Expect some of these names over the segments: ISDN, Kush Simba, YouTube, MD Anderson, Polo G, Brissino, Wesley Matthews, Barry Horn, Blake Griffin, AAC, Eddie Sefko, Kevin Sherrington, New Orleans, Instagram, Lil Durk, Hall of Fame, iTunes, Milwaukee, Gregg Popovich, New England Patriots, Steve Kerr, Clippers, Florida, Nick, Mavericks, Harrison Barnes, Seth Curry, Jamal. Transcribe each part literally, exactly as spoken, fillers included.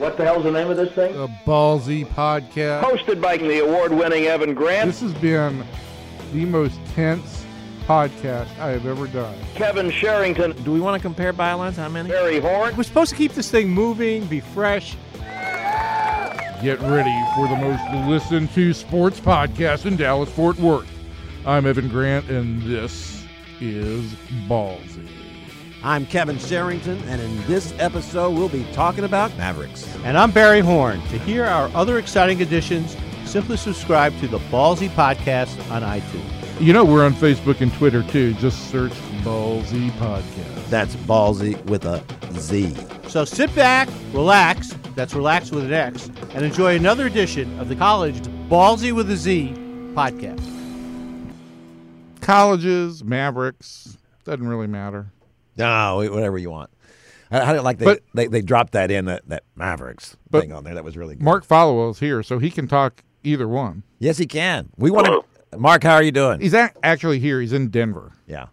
What the hell's the name of this thing? The Ballsy Podcast. Hosted by the award-winning Evan Grant. This has been the most tense podcast I have ever done. Kevin Sherrington. Do we want to compare bylines? How many? Barry Horn. We're supposed to keep this thing moving, be fresh. Get ready for the most listened to sports podcast in Dallas-Fort Worth. I'm Evan Grant, and this is Ballsy. I'm Kevin Sherrington, and in this episode, we'll be talking about Mavericks. And I'm Barry Horn. To hear our other exciting additions, simply subscribe to the Ballsy Podcast on iTunes. You know, we're on Facebook and Twitter, too. Just search Ballsy Podcast. That's Ballsy with a Z. So sit back, relax, that's relax with an X, and enjoy another edition of the College Ballsy with a Z podcast. Colleges, Mavericks, doesn't really matter. No, whatever you want. I, I didn't like they, but, they they dropped that in, that, that Mavericks thing on there. That was really good. Mark Followill is here, so he can talk either one. Yes, he can. We want to. Mark, how are you doing? He's a- actually here. He's in Denver. Yeah.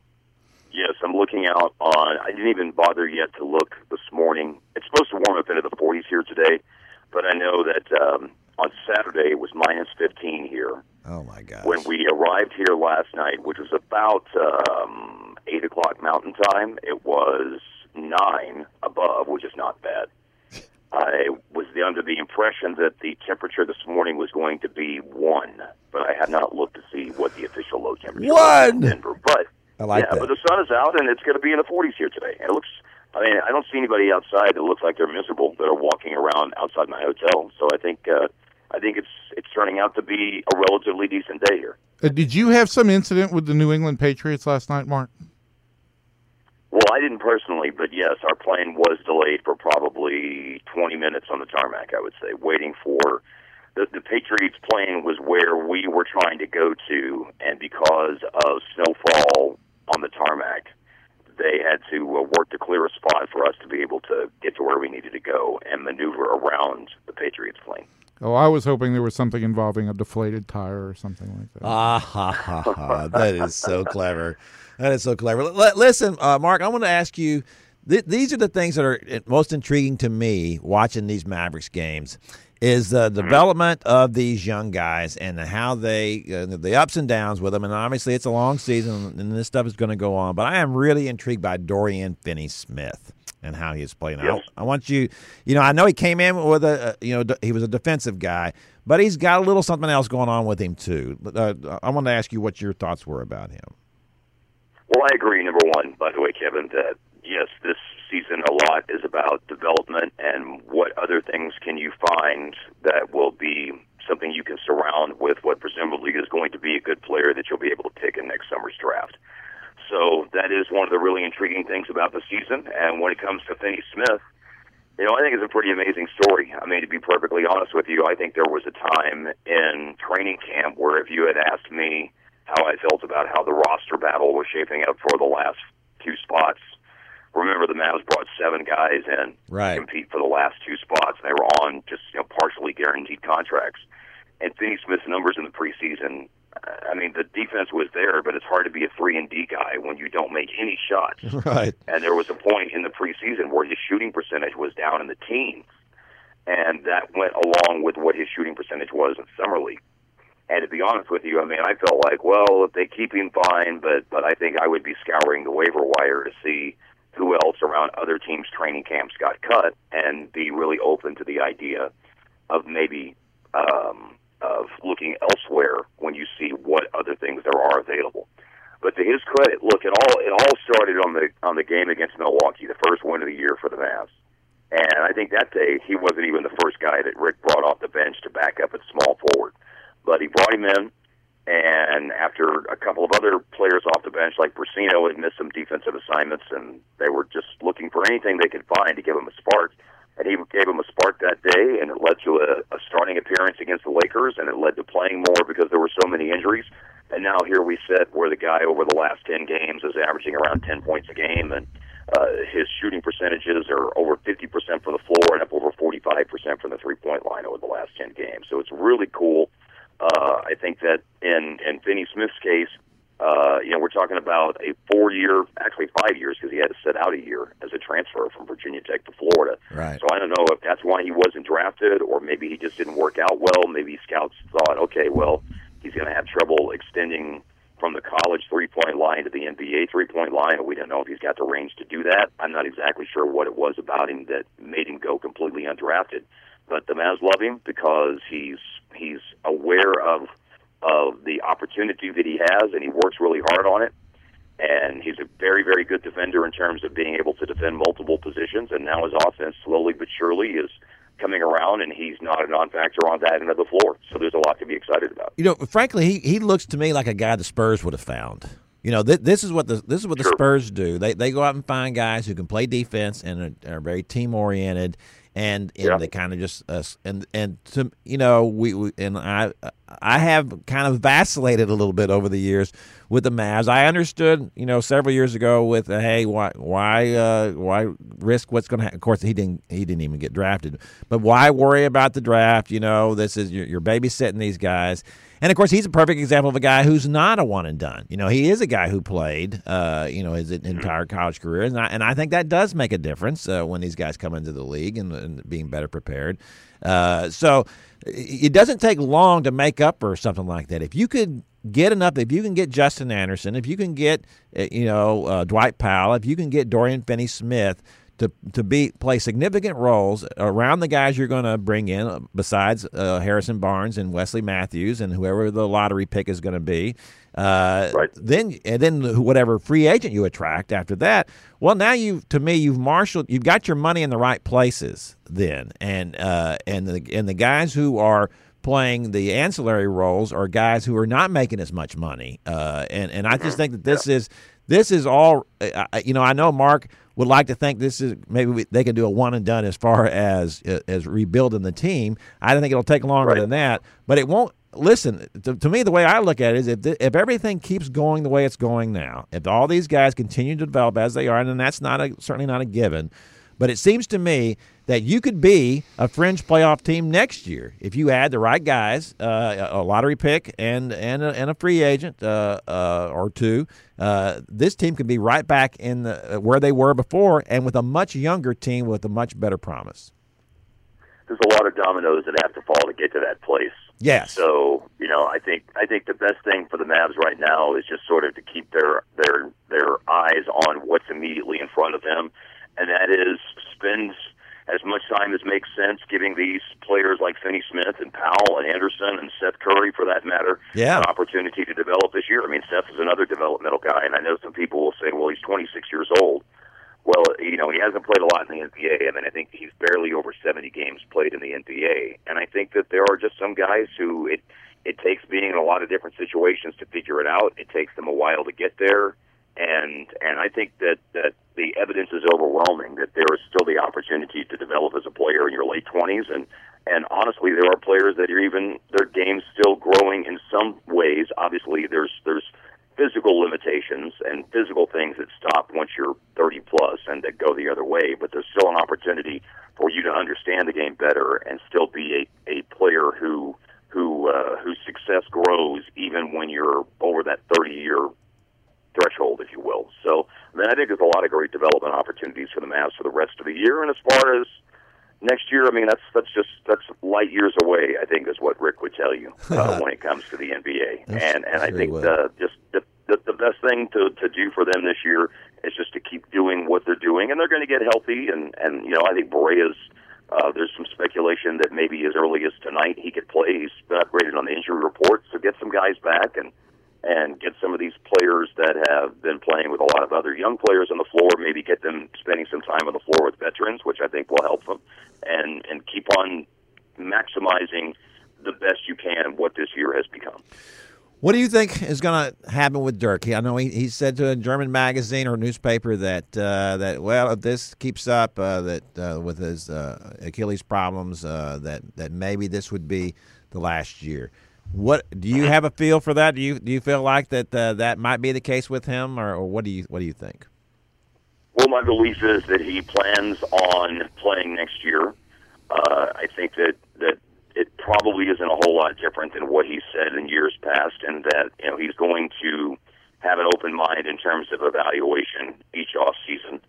Yes, I'm looking out on. I didn't even bother yet to look this morning. It's supposed to warm up into the forties here today, but I know that um, on Saturday it was minus fifteen here. Oh, my gosh. When we arrived here last night, which was about um, eight o'clock Mountain Time, it was nine above, which is not bad. I was under the impression that the temperature this morning was going to be one, but I have not looked to see what the official low temperature was in Denver. But, I like yeah, that. But the sun is out, and it's going to be in the forties here today. And it looks, I mean, I don't see anybody outside that looks like they're miserable that are walking around outside my hotel, so I think... Uh, I think it's it's turning out to be a relatively decent day here. Uh, did you have some incident with the New England Patriots last night, Mark? Well, I didn't personally, but yes, our plane was delayed for probably twenty minutes on the tarmac, I would say, waiting for... The, the Patriots plane was where we were trying to go to, and because of snowfall on the tarmac, they had to uh, work to clear a spot for us to be able to get to where we needed to go and maneuver around the Patriots plane. Oh, I was hoping there was something involving a deflated tire or something like that. Ah, ha, ha, ha. That is so clever. That is so clever. L- listen, uh, Mark, I want to ask you, th- these are the things that are most intriguing to me watching these Mavericks games is the development of these young guys and how they, uh, the ups and downs with them. And obviously it's a long season and this stuff is going to go on. But I am really intrigued by Dorian Finney-Smith and how he is playing. Yes. I, I want you, you know, I know he came in with a, you know, d- he was a defensive guy, but he's got a little something else going on with him too. Uh, I wanted to ask you what your thoughts were about him. Well, I agree, number one, by the way, Kevin, that yes, this season a lot is about development and what other things can you find that will be something you can surround with what presumably is going to be a good player that you'll be able to pick in next summer's draft. So that is one of the really intriguing things about the season. And when it comes to Finney-Smith, you know, I think it's a pretty amazing story. I mean, to be perfectly honest with you, I think there was a time in training camp where if you had asked me how I felt about how the roster battle was shaping up for the last two spots, remember the Mavs brought seven guys in right. to compete for the last two spots. They were on just you know partially guaranteed contracts. And Finney-Smith's numbers in the preseason, I mean, the defense was there, but it's hard to be a three and D guy when you don't make any shots. Right. And there was a point in the preseason where his shooting percentage was down in the teens, and that went along with what his shooting percentage was in Summer League. And to be honest with you, I mean, I felt like, well, if they keep him, fine, but, but I think I would be scouring the waiver wire to see who else around other teams' training camps got cut and be really open to the idea of maybe um, – of looking elsewhere when you see what other things there are available. But to his credit, look, it all it all started on the on the game against Milwaukee, the first win of the year for the Mavs. And I think that day he wasn't even the first guy that Rick brought off the bench to back up at small forward. But he brought him in, and after a couple of other players off the bench, like Brissino, had missed some defensive assignments, and they were just looking for anything they could find to give him a spark. And he gave him a spark that day, and it led to a, a starting appearance against the Lakers, and it led to playing more because there were so many injuries. And now here we sit where the guy over the last ten games is averaging around ten points a game, and uh, his shooting percentages are over fifty percent for the floor and up over forty-five percent from the three-point line over the last ten games. So it's really cool. Uh, I think that in, in Finney-Smith's case, uh, Uh, you know, we're talking about a four-year, actually five years, because he had to sit out a year as a transfer from Virginia Tech to Florida. Right. So I don't know if that's why he wasn't drafted, or maybe he just didn't work out well. Maybe scouts thought, okay, well, he's going to have trouble extending from the college three-point line to the N B A three-point line, and we don't know if he's got the range to do that. I'm not exactly sure what it was about him that made him go completely undrafted. But the Mavs love him because he's he's aware of of the opportunity that he has, and he works really hard on it. And he's a very, very good defender in terms of being able to defend multiple positions, and now his offense slowly but surely is coming around, and he's not a non-factor on that end of the floor. So there's a lot to be excited about. You know, frankly, he, he looks to me like a guy the Spurs would have found. You know, th- this is what the this is what sure. the Spurs do. They they go out and find guys who can play defense and are, are very team-oriented. And, and yeah. they kind of just uh, and and to, you know we, we and I I have kind of vacillated a little bit over the years with the Mavs. I understood you know several years ago with uh, hey why why uh, why risk what's going to happen? Of course he didn't he didn't even get drafted, but why worry about the draft? You know this is you're, you're babysitting these guys. And, of course, he's a perfect example of a guy who's not a one-and-done. You know, he is a guy who played, uh, you know, his entire college career. And I, and I think that does make a difference uh, when these guys come into the league and, and being better prepared. Uh, so it doesn't take long to make up or something like that. If you could get enough, if you can get Justin Anderson, if you can get, you know, uh, Dwight Powell, if you can get Dorian Finney-Smith to to be play significant roles around the guys you're going to bring in, besides uh, Harrison Barnes and Wesley Matthews and whoever the lottery pick is going to be, uh, right. then and then whatever free agent you attract after that. Well, now you to me you've marshaled you've got your money in the right places then, and uh, and the and the guys who are playing the ancillary roles are guys who are not making as much money, uh, and and I just think that this yeah. is this is all uh, you know. I know Mark would like to think this is maybe we, they can do a one and done as far as as rebuilding the team. I don't think it'll take longer right. than that, but it won't. Listen, to, to me, the way I look at it is if the, if everything keeps going the way it's going now, if all these guys continue to develop as they are, and that's not a, certainly not a given, but it seems to me that you could be a fringe playoff team next year if you add the right guys, uh, a lottery pick, and and a, and a free agent uh, uh, or two. Uh, this team could be right back in the, where they were before, and with a much younger team with a much better promise. There's a lot of dominoes that have to fall to get to that place. Yes. So you know, I think I think the best thing for the Mavs right now is just sort of to keep their their their eyes on what's immediately in front of them, and that is spend as much time as makes sense, giving these players like Finney-Smith and Powell and Anderson and Seth Curry, for that matter, yeah. an opportunity to develop this year. I mean, Seth is another developmental guy, and I know some people will say, well, he's twenty-six years old. Well, you know, he hasn't played a lot in the N B A. I mean, I think he's barely over seventy games played in the N B A. And I think that there are just some guys who it, it takes being in a lot of different situations to figure it out. It takes them a while to get there. And and I think that, that the evidence is overwhelming that there is still the opportunity to develop as a player in your late twenties. And, and honestly, there are players that are even, their game's still growing in some ways. Obviously, there's there's physical limitations and physical things that stop once you're thirty plus and that go the other way. But there's still an opportunity for you to understand the game better and still be a, a player who who uh, whose success grows even when you're over that thirty-year threshold, if you will. So I mean, I think there's a lot of great development opportunities for the Mavs for the rest of the year. And as far as next year, I mean, that's that's just that's light years away, I think, is what Rick would tell you uh, when it comes to the N B A. That's, and and I think the, just the, the, the best thing to, to do for them this year is just to keep doing what they're doing. And they're going to get healthy. And, and you know, I think Borea's, uh, there's some speculation that maybe as early as tonight he could play. He's upgraded on the injury report, so get some guys back and and get some of these players that have been playing with a lot of other young players on the floor, maybe get them spending some time on the floor with veterans, which I think will help them, and, and keep on maximizing the best you can what this year has become. What do you think is going to happen with Dirk? I know he, he said to a German magazine or newspaper that, uh, that well, if this keeps up uh, that uh, with his uh, Achilles problems, uh, that, that maybe this would be the last year. What do you have a feel for that? Do you do you feel like that uh, that might be the case with him, or, or what do you what do you think? Well, my belief is that he plans on playing next year. Uh, I think that, that it probably isn't a whole lot different than what he said in years past, and that you know he's going to have an open mind in terms of evaluation each offseason.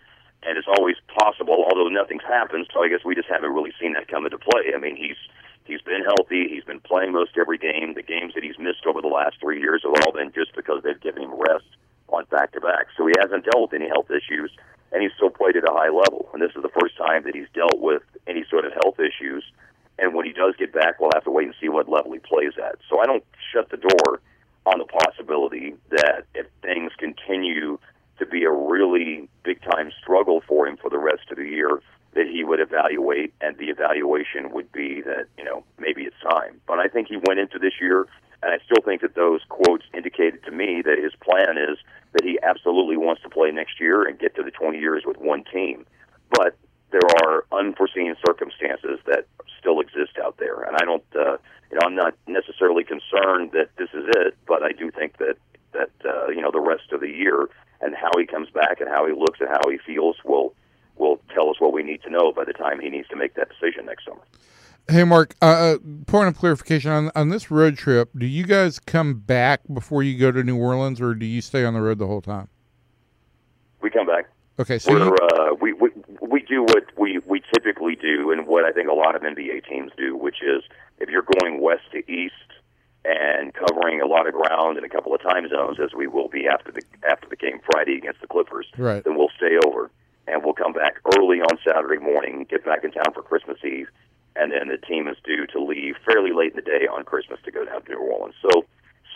And it's always possible, although nothing's happened, so I guess we just haven't really seen that come into play. I mean, he's he's been healthy. He's been playing most every game. The games that he's missed over the last three years have all been just because they've given him rest on back-to-back. So he hasn't dealt with any health issues, and he's still played at a high level. And this is the first time that he's dealt with any sort of health issues. And when he does get back, we'll have to wait and see what level he plays at. So I don't shut the door on the possibility that if things continue to be a really big-time struggle for him for the rest of the year, that he would evaluate, and the evaluation would be that, you know, maybe it's time. But I think he went into this year, and I still think that those quotes indicated to me that his plan is that he absolutely wants to play next year and get to the twenty years with one team. But there are unforeseen circumstances that still exist out there, and I don't, uh, you know, I'm not necessarily concerned that this is it, but I do think that, that uh, you know, the rest of the year and how he comes back and how he looks and how he feels will will tell us what we need to know by the time he needs to make that decision next summer. Hey, Mark, uh, point of clarification. On, on this road trip, do you guys come back before you go to New Orleans, or do you stay on the road the whole time? We come back. Okay, so you... uh, we, we we do what we, we typically do and what I think a lot of N B A teams do, which is if you're going west to east and covering a lot of ground in a couple of time zones, as we will be after the after the game Friday against the Clippers, right, then we'll stay over. And we'll come back early on Saturday morning, get back in town for Christmas Eve, and then the team is due to leave fairly late in the day on Christmas to go down to New Orleans. So,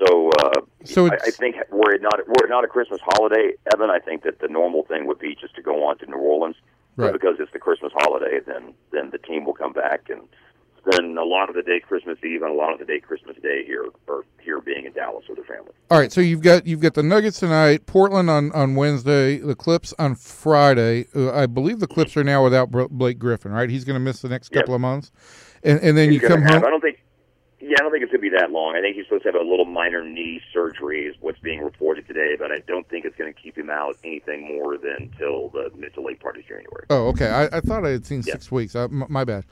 so, uh, so I, I think were it not were it not a Christmas holiday, Evan, I think that the normal thing would be just to go on to New Orleans, right, but because it's the Christmas holiday. Then, then the team will come back and spend a lot of the day Christmas Eve and a lot of the day Christmas Day here, or here being in Dallas with the family. All right, so you've got you've got the Nuggets tonight, Portland on, on Wednesday, the Clips on Friday. Uh, I believe the Clips are now without Blake Griffin, right? He's going to miss the next couple yep. of months, and and then he's you come have, home. I don't think, yeah, I don't think it's going to be that long. I think he's supposed to have a little minor knee surgery, is what's being reported today, but I don't think it's going to keep him out anything more than till the mid to late part of January. Oh, okay. I, I thought I had seen yep. six weeks. I, m- my bad.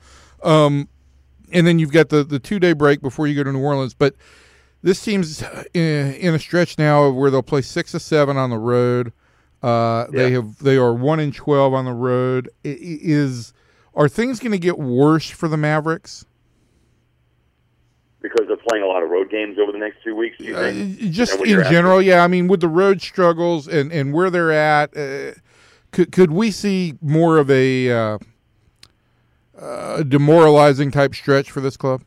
Um, And then you've got the, the two-day break before you go to New Orleans. But this team's in, in a stretch now where they'll play six or seven on the road. Uh, yeah. They have they are one and twelve on the road. It, it is are things going to get worse for the Mavericks? Because they're playing a lot of road games over the next two weeks, do you think? Uh, just in general, after? yeah. I mean, with the road struggles and, and where they're at, uh, could could we see more of a uh, – Uh, demoralizing type stretch for this club?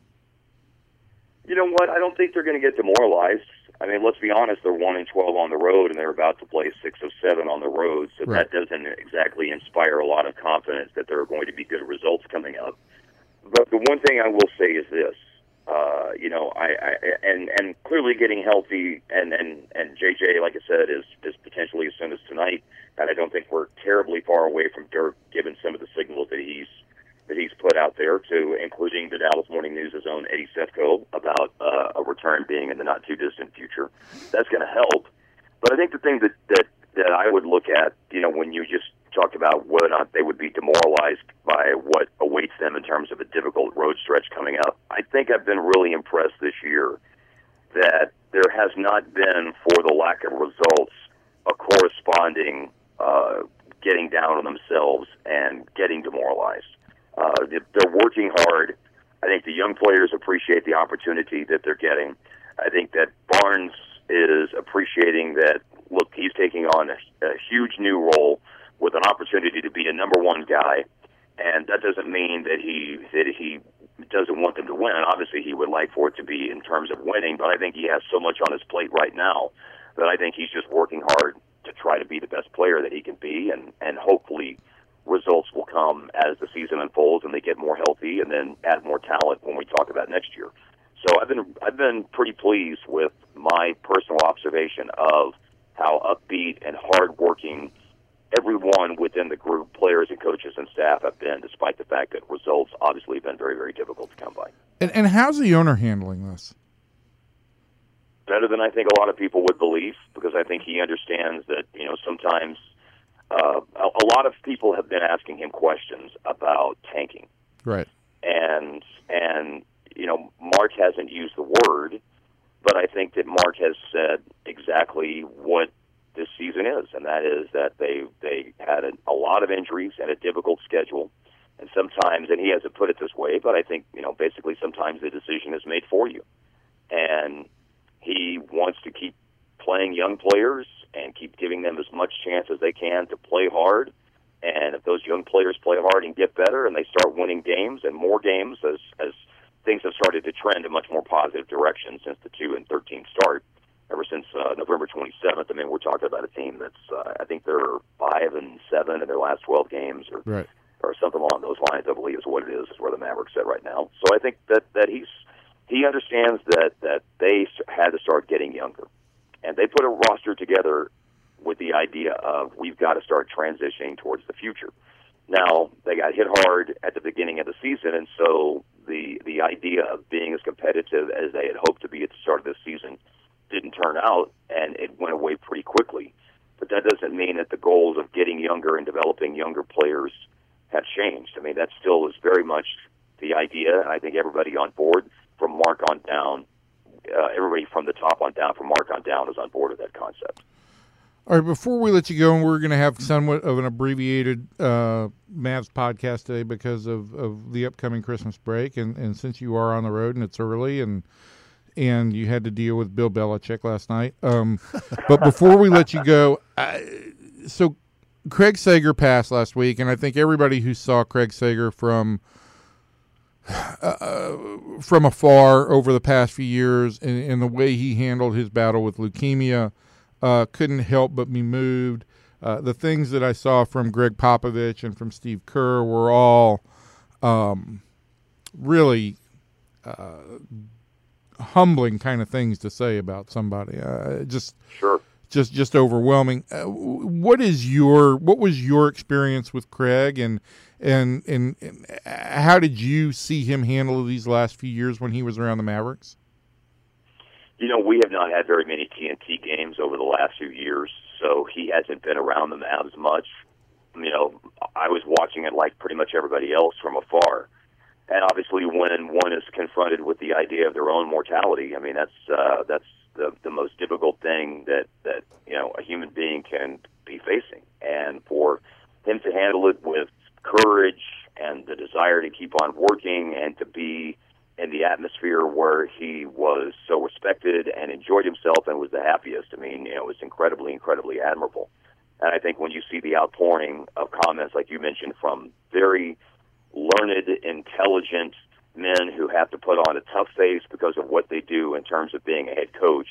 You know what? I don't think they're going to get demoralized. I mean, let's be honest. They're one and twelve on the road, and they're about to play six of seven on the road. So right. that doesn't exactly inspire a lot of confidence that there are going to be good results coming up. But the one thing I will say is this: uh, you know, I, I and and clearly getting healthy, and and and J J, like I said, is is potentially as soon as tonight. And I don't think we're terribly far away from Dirk, given some of the signals that he's. that he's put out there, to including the Dallas Morning News' own Eddie Sefko about uh, a return being in the not-too-distant future. That's going to help. But I think the thing that, that, that I would look at, you know, when you just talked about whether or not they would be demoralized by what awaits them in terms of a difficult road stretch coming up, I think I've been really impressed this year that there has not been, for the lack of results, a corresponding uh, getting down on themselves and getting demoralized. Uh, they're working hard. I think the young players appreciate the opportunity that they're getting. I think that Barnes is appreciating that, look, he's taking on a, a huge new role with an opportunity to be a number one guy, and that doesn't mean that he that he doesn't want them to win. Obviously, he would like for it to be in terms of winning, but I think he has so much on his plate right now that I think he's just working hard to try to be the best player that he can be, and, and hopefully results will come as the season unfolds and they get more healthy and then add more talent when we talk about next year. So I've been I've been pretty pleased with my personal observation of how upbeat and hardworking everyone within the group, players and coaches and staff, have been, despite the fact that results obviously have been very, very difficult to come by. And, and how's the owner handling this? Better than I think a lot of people would believe, because I think he understands that, you know, sometimes Uh, a, a lot of people have been asking him questions about tanking. Right. And, and you know, Mark hasn't used the word, but I think that Mark has said exactly exactly what this season is, and that is that they they had a, a lot of injuries and a difficult schedule. And sometimes, and he hasn't put it this way, but I think, you know, basically sometimes the decision is made for you. And he wants to keep playing young players and keep giving them as much chance as they can to play hard. And if those young players play hard and get better and they start winning games and more games as, as things have started to trend in much more positive direction since the two and thirteen start, ever since uh, November twenty-seventh. I mean, we're talking about a team that's, uh, I think they're five and seven in their last twelve games. Or, right. or something along those lines, I believe, is what it is, is where the Mavericks at right now. So I think that, that he's he understands that, that they had to start getting younger. And they put a roster together with the idea of we've got to start transitioning towards the future. Now, they got hit hard at the beginning of the season, and so the the idea of being as competitive as they had hoped to be at the start of this season didn't turn out, and it went away pretty quickly. But that doesn't mean that the goals of getting younger and developing younger players have changed. I mean, that still is very much the idea, and I think everybody on board from Mark on down, uh, everybody from the top on down, from Mark on down, is on board with that concept. All right, before we let you go, and we're going to have somewhat of an abbreviated uh, Mavs podcast today because of, of the upcoming Christmas break, and, and since you are on the road and it's early, and and you had to deal with Bill Belichick last night. Um, but before we let you go, I, so... Craig Sager passed last week, and I think everybody who saw Craig Sager from uh, from afar over the past few years and, and the way he handled his battle with leukemia uh, couldn't help but be moved. Uh, the things that I saw from Gregg Popovich and from Steve Kerr were all um, really uh, humbling kind of things to say about somebody. Uh, just sure. Just, just overwhelming. Uh, what is your, what was your experience with Craig, and, and and and how did you see him handle these last few years when he was around the Mavericks? You know, we have not had very many T N T games over the last few years, so he hasn't been around the Mavs much. You know, I was watching it like pretty much everybody else from afar, and obviously, when one is confronted with the idea of their own mortality, I mean, that's uh, that's. The, the most difficult thing that, that you know a human being can be facing. And for him to handle it with courage and the desire to keep on working and to be in the atmosphere where he was so respected and enjoyed himself and was the happiest, I mean, you know, it was incredibly, incredibly admirable. And I think when you see the outpouring of comments, like you mentioned, from very learned, intelligent men who have to put on a tough face because of what they do in terms of being a head coach,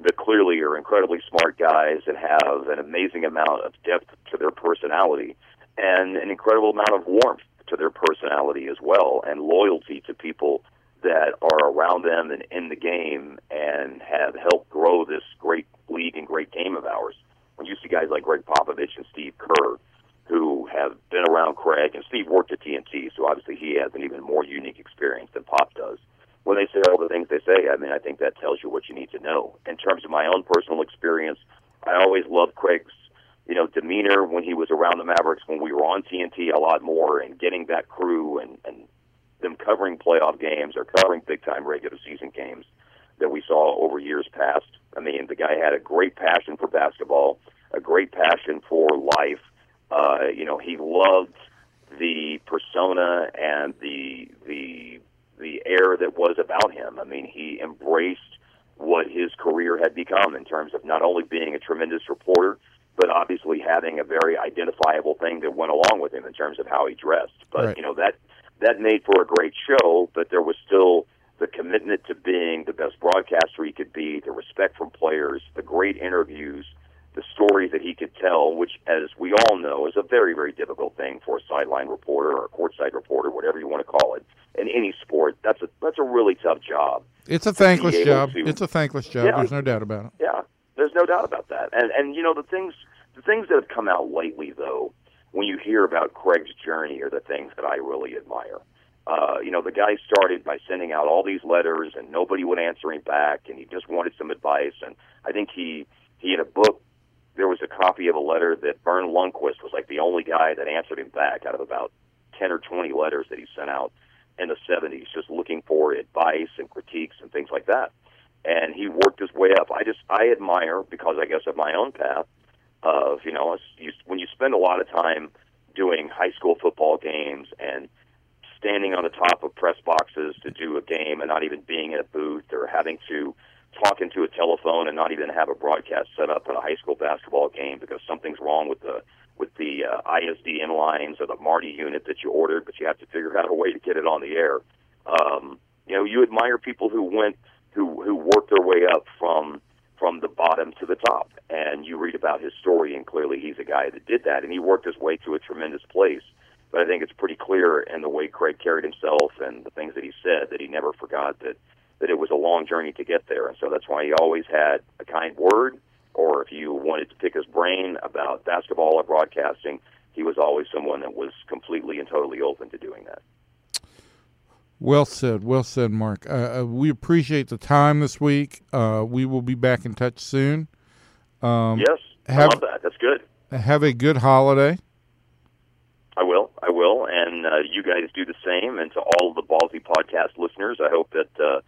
that clearly are incredibly smart guys and have an amazing amount of depth to their personality and an incredible amount of warmth to their personality as well, and loyalty to people that are around them and in the game and have helped grow this great league and great game of ours. When you see guys like Gregg Popovich and Steve Kerr, who have been around Craig, and Steve worked at T N T, so obviously he has an even more unique experience than Pop does. When they say all the things they say, I mean, I think that tells you what you need to know. In terms of my own personal experience, I always loved Craig's, you know, demeanor when he was around the Mavericks, when we were on T N T a lot more, and getting that crew and, and them covering playoff games or covering big-time regular season games that we saw over years past. I mean, the guy had a great passion for basketball, a great passion for life. Uh, you know, he loved the persona and the the the air that was about him. I mean, he embraced what his career had become in terms of not only being a tremendous reporter, but obviously having a very identifiable thing that went along with him in terms of how he dressed. But, right. you know, that that made for a great show, but there was still the commitment to being the best broadcaster he could be, the respect from players, the great interviews, the story that he could tell, which, as we all know, is a very, very difficult thing for a sideline reporter or a courtside reporter, whatever you want to call it, in any sport. That's a that's a really tough job. It's a thankless job. To, it's a thankless job. Yeah, there's no doubt about it. Yeah, there's no doubt about that. And and you know the things the things that have come out lately, though, when you hear about Craig's journey, are the things that I really admire. Uh, you know, the guy started by sending out all these letters, and nobody would answer him back, and he just wanted some advice. And I think he he had a book. There was a copy of a letter that Vern Lundquist was like the only guy that answered him back out of about ten or twenty letters that he sent out in the seventies, just looking for advice and critiques and things like that. and he worked his way up. I just I admire, because I guess of my own path, of, you know, when you spend a lot of time doing high school football games and standing on the top of press boxes to do a game and not even being in a booth, or having to talk into a telephone and not even have a broadcast set up in a high school basketball game because something's wrong with the with the uh, I S D N lines or the Marty unit that you ordered, but you have to figure out a way to get it on the air. Um, you know, you admire people who went who who worked their way up from from the bottom to the top, and you read about his story, and clearly he's a guy that did that, and he worked his way to a tremendous place. But I think it's pretty clear in the way Craig carried himself and the things that he said that he never forgot that, that it was a long journey to get there. And so that's why he always had a kind word, or if you wanted to pick his brain about basketball or broadcasting, he was always someone that was completely and totally open to doing that. Well said, well said, Mark. Uh, we appreciate the time this week. Uh, we will be back in touch soon. Um, yes, have, I love that. That's good. Have a good holiday. I will. I will. And uh, you guys do the same. And to all of the Ballsy Podcast listeners, I hope that uh,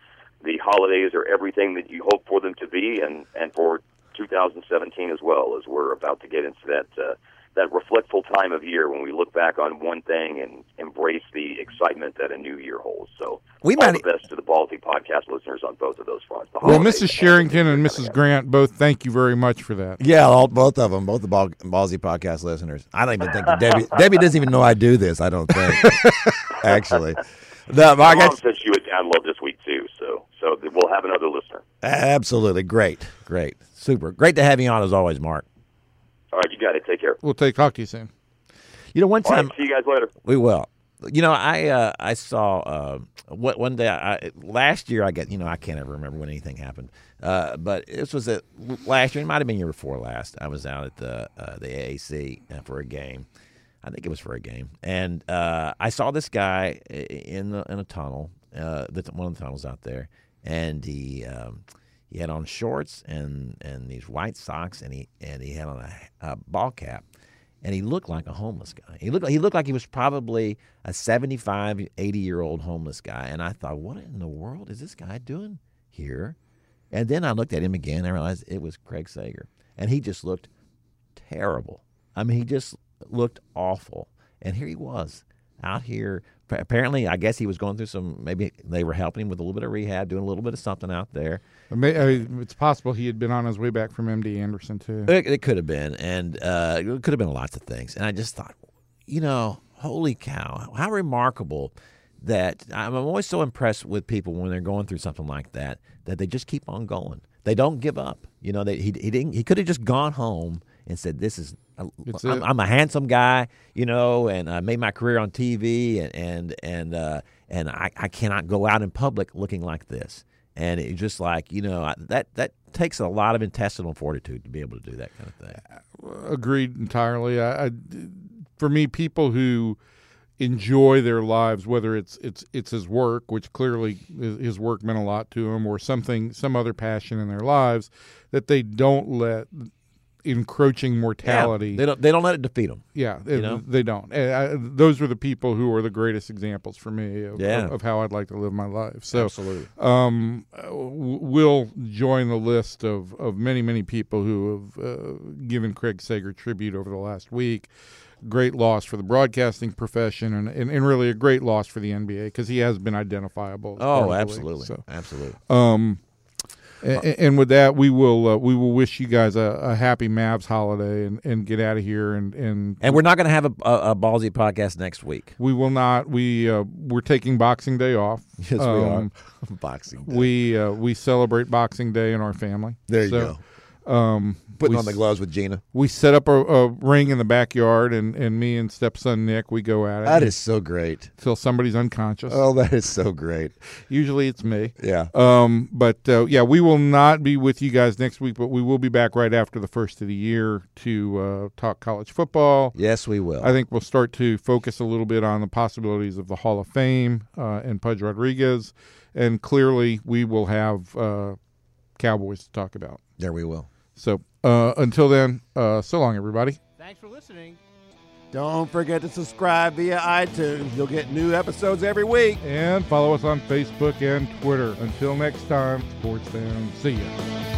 the holidays are everything that you hope for them to be, and, and for two thousand seventeen as well, as we're about to get into that uh, that reflectful time of year when we look back on one thing and embrace the excitement that a new year holds. So we all might... the best to the Ballsy Podcast listeners on both of those fronts. Well, Missus Sherrington and Missus Grant, both thank you very much for that. Yeah, all, both of them, both the Ball, Ballsy Podcast listeners. I don't even think Debbie Debbie doesn't even know I do this, I don't think, actually. No, my mom said she would download this week, too, so so we'll have another listener. Absolutely. Great, great, super. Great to have you on, as always, Mark. All right, you got it. Take care. We'll take, talk to you soon. You know, one time. All right, see you guys later. We will. You know, I uh, I saw uh, what one day I, last year. I got you know I can't ever remember when anything happened, uh, but this was at last year. It might have been year before last. I was out at the uh, the A A C for a game. I think it was for a game, and uh, I saw this guy in the, in a tunnel. Uh, one of the tunnels out there, and he. Um, He had on shorts and, and these white socks, and he and he had on a, a ball cap, and he looked like a homeless guy. He looked like, he looked like he was probably a seventy-five, eighty-year-old homeless guy, and I thought, what in the world is this guy doing here? And then I looked at him again, and I realized it was Craig Sager, and he just looked terrible. I mean, he just looked awful, and here he was out here. Apparently, I guess he was going through some, maybe they were helping him with a little bit of rehab, doing a little bit of something out there. It's possible he had been on his way back from M D Anderson, too. It, it could have been, and uh, it could have been lots of things. And I just thought, you know, holy cow, how remarkable that I'm always so impressed with people when they're going through something like that, that they just keep on going. They don't give up. You know, they, he, he didn't. He could have just gone home and said, this is I'm, I'm a handsome guy, you know, and I made my career on T V, and and and, uh, and I, I cannot go out in public looking like this. And it's just like, you know, I, that that takes a lot of intestinal fortitude to be able to do that kind of thing. Agreed entirely. I, I, for me, people who enjoy their lives, whether it's it's it's his work, which clearly his work meant a lot to him, or something, some other passion in their lives, that they don't let encroaching mortality. Yeah, they don't. They don't let it defeat them. Yeah, it, you know? They don't. I, those are the people who are the greatest examples for me of, yeah. of, of how I'd like to live my life. So, absolutely. Um, we'll join the list of, of many many people who have uh, given Craig Sager tribute over the last week. Great loss for the broadcasting profession, and, and, and really a great loss for the N B A, because he has been identifiable. Oh, absolutely, league, so. absolutely. Um. And, and with that, we will uh, we will wish you guys a, a happy Mavs holiday, and, and get out of here. And, and, and we're not going to have a, a, a Ballsy Podcast next week. We will not. We, uh, we're taking Boxing Day off. Yes, um, we are. Boxing Day. We, uh, we celebrate Boxing Day in our family. There you so, go. Um, Putting we, on the gloves with Gina. We set up a, a ring in the backyard, and, and me and stepson Nick, we go at it. That is so great. Until somebody's unconscious. Oh, that is so great. Usually it's me. Yeah. Um. But, uh, yeah, we will not be with you guys next week, but we will be back right after the first of the year to uh, talk college football. Yes, we will. I think we'll start to focus a little bit on the possibilities of the Hall of Fame uh, and Pudge Rodriguez, and clearly we will have uh, Cowboys to talk about. There we will. So. Uh, until then, uh, so long, everybody. Thanks for listening. Don't forget to subscribe via iTunes. You'll get new episodes every week. And follow us on Facebook and Twitter. Until next time, Sports Fam, see ya.